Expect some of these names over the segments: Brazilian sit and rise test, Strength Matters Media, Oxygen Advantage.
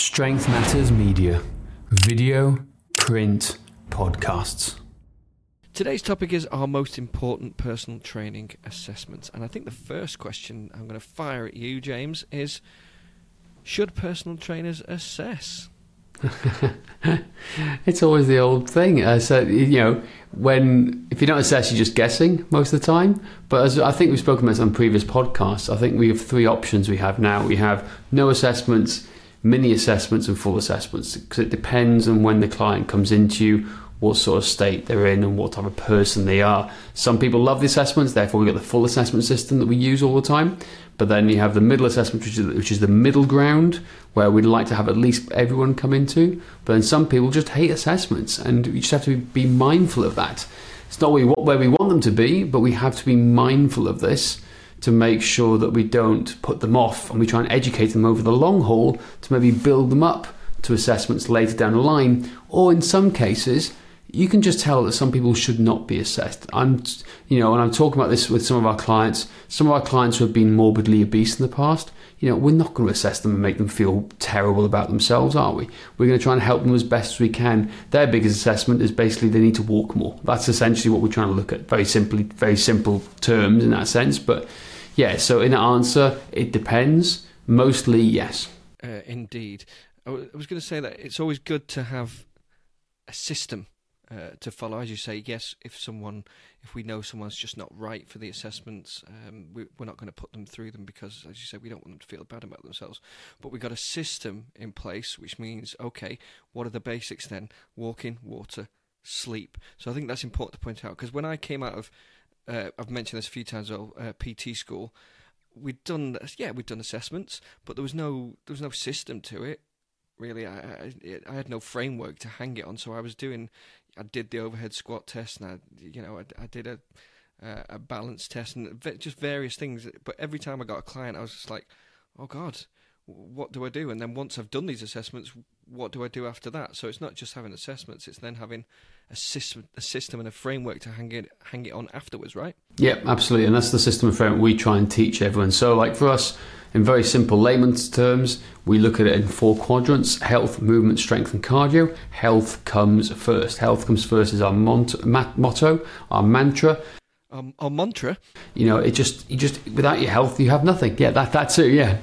Strength Matters Media, video, print, podcasts. Today's topic is our most important personal training assessments. And I think the first question I'm going to fire at you, James, is should personal trainers assess? It's always the old thing. If you don't assess, you're just guessing most of the time. But as I think we've spoken about on previous podcasts, I think we have three options we have now. We have no assessments, mini assessments, and full assessments, because it depends on when the client comes into you, what sort of state they're in, and what type of person they are. Some people love the assessments, therefore we've got the full assessment system that we use all the time. But then you have the middle assessment, which is the middle ground, where we'd like to have at least everyone come into. But then some people just hate assessments, and you just have to be mindful of that. It's not where we want them to be, but we have to be mindful of this to make sure that we don't put them off, and we try and educate them over the long haul to maybe build them up to assessments later down the line. Or in some cases, you can just tell that some people should not be assessed. I'm talking about this with some of our clients. Some of our clients who have been morbidly obese in the past, we're not going to assess them and make them feel terrible about themselves, are we? We're going to try and help them as best as we can. Their biggest assessment is basically they need to walk more. That's essentially what we're trying to look at, very simple terms in that sense. But yeah, so in answer, it depends. Mostly, yes. Indeed. I was going to say that it's always good to have a system to follow. As you say, yes, if we know someone's just not right for the assessments, we're not going to put them through them, because, as you said, we don't want them to feel bad about themselves. But we've got a system in place, which means, okay, what are the basics then? Walking, water, sleep. So I think that's important to point out, because when I came out of, I've mentioned this a few times, PT school, we'd done assessments, but there was no system to it, really. I had no framework to hang it on, so I did the overhead squat test, and I did a balance test, and just various things. But every time I got a client, I was just like, oh God, what do I do? And then once I've done these assessments, what do I do after that? So it's not just having assessments; it's then having a system and a framework to hang it on afterwards, right? Yep, absolutely. And that's the system and framework we try and teach everyone. So, like for us, in very simple layman's terms, we look at it in four quadrants: health, movement, strength, and cardio. Health comes first. Health comes first is our motto, our mantra. Our mantra. You just without your health, you have nothing. Yeah, that too. Yeah.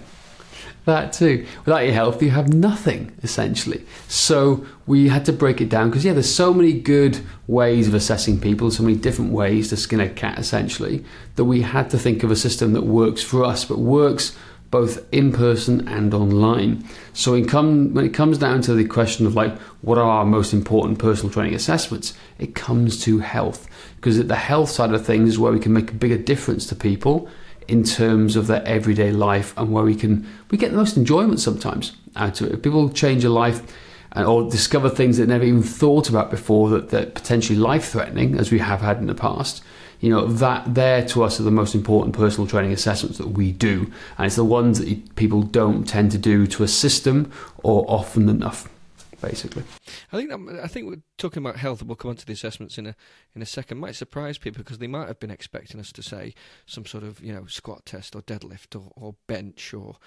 That too. Without your health, you have nothing, essentially. So we had to break it down, because there's so many good ways of assessing people, so many different ways to skin a cat, essentially, that we had to think of a system that works for us, but works both in person and online. So when it comes down to the question of what are our most important personal training assessments, it comes to health, because at the health side of things is where we can make a bigger difference to people in terms of their everyday life, and where we get the most enjoyment sometimes out of it. People change their life or discover things that never even thought about before that potentially life-threatening, as we have had in the past. That there to us are the most important personal training assessments that we do, and it's the ones that people don't tend to do to a system or often enough, basically. I think we're talking about health, and we'll come on to the assessments in a second. Might surprise people, because they might have been expecting us to say some sort of squat test or deadlift or bench or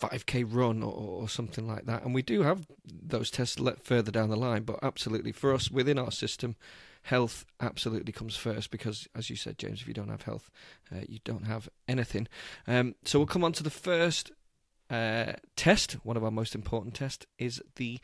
5k run or something like that. And we do have those tests further down the line, but absolutely for us within our system, health absolutely comes first, because, as you said, James, if you don't have health, you don't have anything. So we'll come on to the first test. One of our most important tests is the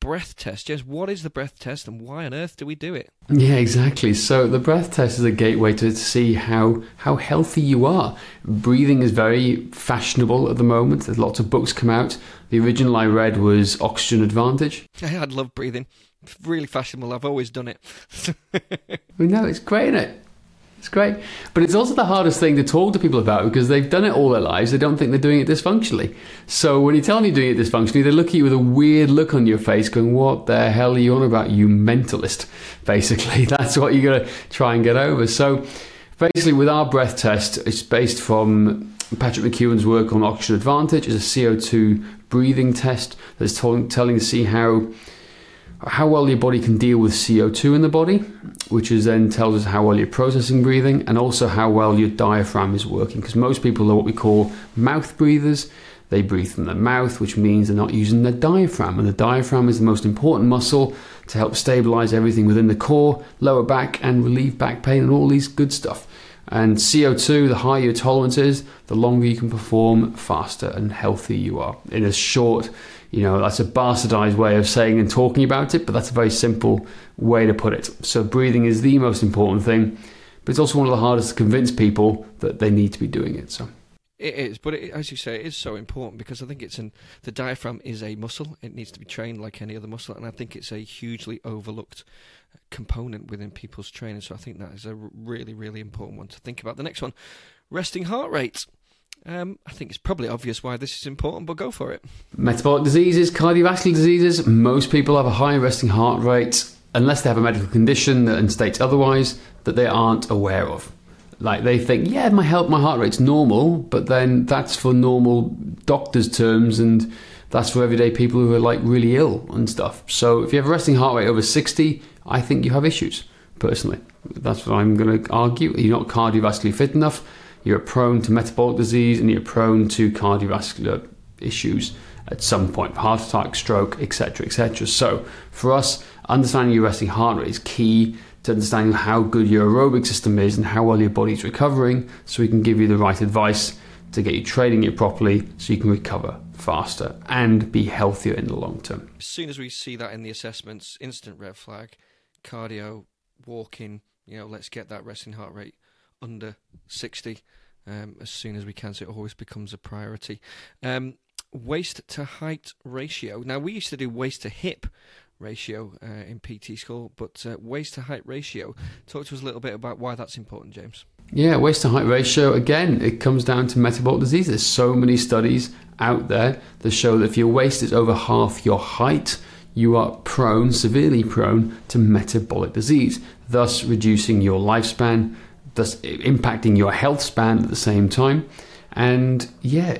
breath test. James, what is the breath test, and why on earth do we do it? Yeah, exactly. So the breath test is a gateway to see how healthy you are. Breathing is very fashionable at the moment. There's lots of books come out. The original I read was Oxygen Advantage. I love breathing. It's really fashionable. I've always done it. We know, it's great, isn't it? It's great. But it's also the hardest thing to talk to people about, because they've done it all their lives. They don't think they're doing it dysfunctionally. So when you tell them you're doing it dysfunctionally, they look at you with a weird look on your face going, what the hell are you on about, you mentalist? Basically, that's what you got to try and get over. So basically, with our breath test, it's based from Patrick McEwen's work on Oxygen Advantage. It's a CO2 breathing test that's telling to see how well your body can deal with CO2 in the body, which is then tells us how well you're processing breathing, and also how well your diaphragm is working, because most people are what we call mouth breathers. They breathe from their mouth, which means they're not using their diaphragm. And the diaphragm is the most important muscle to help stabilize everything within the core, lower back, and relieve back pain and all these good stuff. And CO2, the higher your tolerance is, the longer you can perform, faster and healthier you are. In a short, that's a bastardized way of saying and talking about it, but that's a very simple way to put it. So breathing is the most important thing, but it's also one of the hardest to convince people that they need to be doing it. So it is, but as you say, it is so important because I think the diaphragm is a muscle. It needs to be trained like any other muscle, and I think it's a hugely overlooked component within people's training. So I think that is a really, really important one to think about. The next one, resting heart rate. I think it's probably obvious why this is important, but go for it. Metabolic diseases, cardiovascular diseases, most people have a high resting heart rate unless they have a medical condition that states otherwise that they aren't aware of. Like they think, my heart rate's normal, but then that's for normal doctors' terms and that's for everyday people who are like really ill and stuff. So if you have a resting heart rate over 60, I think you have issues, personally. That's what I'm going to argue. You're not cardiovascularly fit enough. You're prone to metabolic disease and you're prone to cardiovascular issues at some point. Heart attack, stroke, etc., etc. So for us, understanding your resting heart rate is key to understanding how good your aerobic system is and how well your body's recovering, so we can give you the right advice to get you training it properly so you can recover faster and be healthier in the long term. As soon as we see that in the assessments, instant red flag, cardio, walking, let's get that resting heart rate under 60 as soon as we can, so it always becomes a priority. Waist to height ratio. Now, we used to do waist to hip ratio in PT school, but waist to height ratio, talk to us a little bit about why that's important, James. Yeah, waist to height ratio, again, it comes down to metabolic disease. There's so many studies out there that show that if your waist is over half your height, you are severely prone to metabolic disease, thus reducing your lifespan, thus impacting your health span at the same time. And you're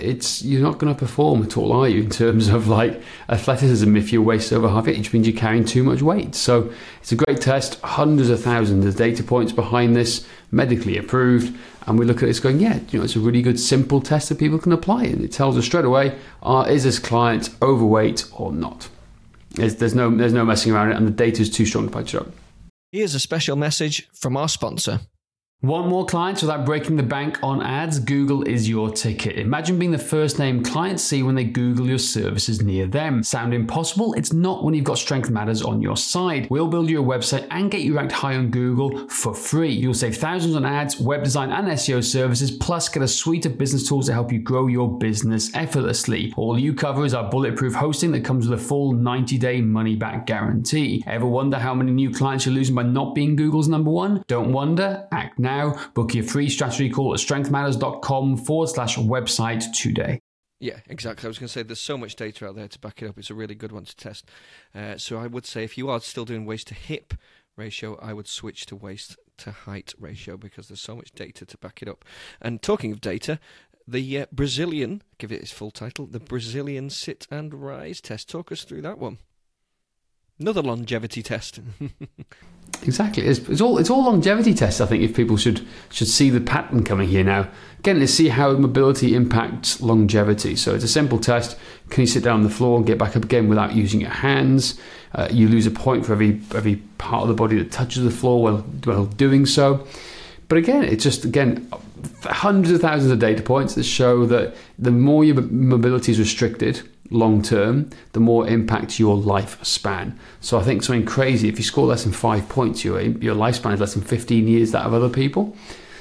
not going to perform at all, are you, in terms of like athleticism if your waist over half it, which means you're carrying too much weight. So it's a great test, hundreds of thousands of data points behind this, medically approved, and we look at it going, it's a really good simple test that people can apply, and it tells us straight away, is this client overweight or not? There's no messing around it, and the data is too strong to punch up. Here's a special message from our sponsor. Want more clients without breaking the bank on ads? Google is your ticket. Imagine being the first name clients see when they Google your services near them. Sound impossible? It's not when you've got Strength Matters on your side. We'll build you a website and get you ranked high on Google for free. You'll save thousands on ads, web design, and SEO services, plus get a suite of business tools to help you grow your business effortlessly. All you cover is our bulletproof hosting that comes with a full 90-day money-back guarantee. Ever wonder how many new clients you're losing by not being Google's number one? Don't wonder. Act now. Book your free strategy call at strengthmatters.com/website today. Yeah, exactly. I was going to say there's so much data out there to back it up. It's a really good one to test. So I would say if you are still doing waist to hip ratio, I would switch to waist to height ratio because there's so much data to back it up. And talking of data, the Brazilian, give it its full title, the Brazilian sit and rise test. Talk us through that one. Another longevity test. Exactly. It's all longevity tests, I think, if people should see the pattern coming here now. Again, let's see how mobility impacts longevity. So it's a simple test. Can you sit down on the floor and get back up again without using your hands? You lose a point for every part of the body that touches the floor while doing so. But again, it's just, hundreds of thousands of data points that show that the more your mobility is restricted long term, the more impact your lifespan. So I think something crazy, if you score less than 5 points, your lifespan is less than 15 years that of other people.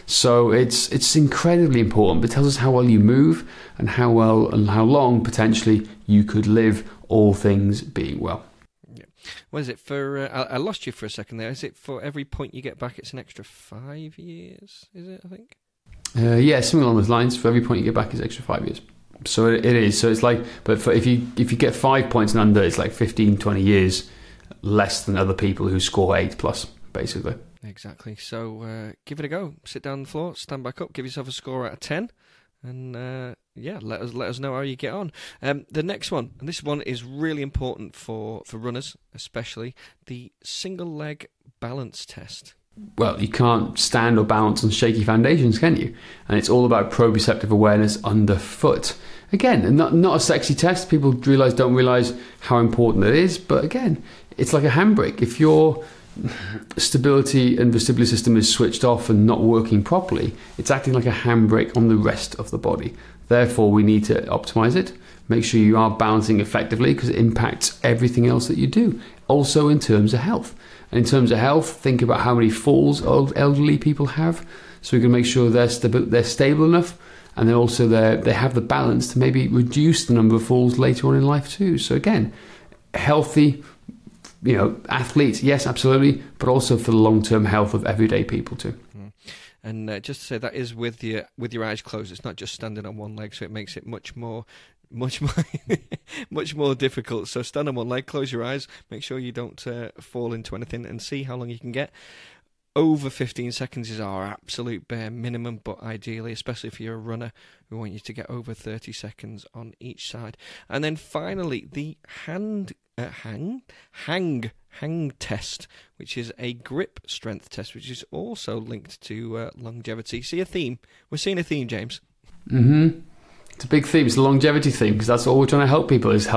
So it's incredibly important, but it tells us how well you move and how well and how long potentially you could live, all things being well. Yeah. What is it for? I lost you for a second there. Is it for every point you get back, it's an extra 5 years? Is it? I think. Something along those lines. For every point you get back, is extra 5 years. So it is. So it's like, but if you get 5 points and under, it's like 15, 20 years less than other people who score 8+, basically. Exactly. So give it a go. Sit down on the floor, stand back up, give yourself a score out of 10, and let us know how you get on. The next one, and this one is really important for runners, especially the single leg balance test. well, you can't stand or balance on shaky foundations, can you? And it's all about proprioceptive awareness underfoot. Again, not a sexy test. People don't realize how important it is. But again, it's like a handbrake. If your stability and vestibular system is switched off and not working properly, it's acting like a handbrake on the rest of the body. Therefore, we need to optimize it. Make sure you are balancing effectively because it impacts everything else that you do. Also in terms of health. And in terms of health, think about how many falls elderly people have so we can make sure they're stable enough, and then also they have the balance to maybe reduce the number of falls later on in life too. So again, healthy, athletes, yes, absolutely, but also for the long-term health of everyday people too. And just to say, that is with your eyes closed. It's not just standing on one leg, so it makes it much more difficult. So stand on one leg, close your eyes, make sure you don't fall into anything, and see how long you can get. Over 15 seconds is our absolute bare minimum, but ideally, especially if you're a runner, we want you to get over 30 seconds on each side. And then finally, the hang test, which is a grip strength test, which is also linked to longevity. See a theme? We're seeing a theme, James. Mm-hmm. It's a big theme. It's a longevity theme because that's all we're trying to help people is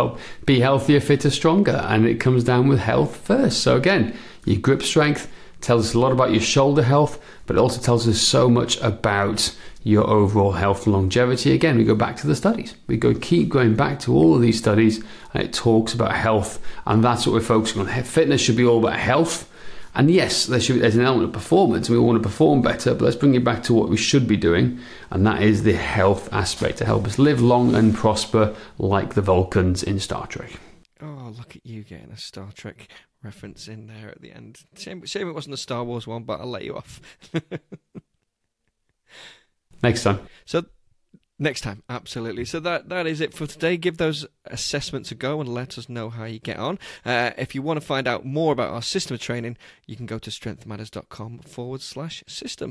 be healthier, fitter, stronger, and it comes down with health first. So again, your grip strength tells us a lot about your shoulder health, but it also tells us so much about your overall health and longevity. Again, we go back to the studies. We keep going back to all of these studies, and it talks about health, and that's what we're focusing on. Fitness should be all about health, and yes, there's an element of performance, and we all want to perform better, but let's bring it back to what we should be doing, and that is the health aspect to help us live long and prosper like the Vulcans in Star Trek. Oh, look at you getting a Star Trek reference in there at the end. Shame it wasn't a Star Wars one, but I'll let you off. Next time. So next time, absolutely. So that is it for today. Give those assessments a go and let us know how you get on. If you want to find out more about our system of training, you can go to strengthmatters.com/system.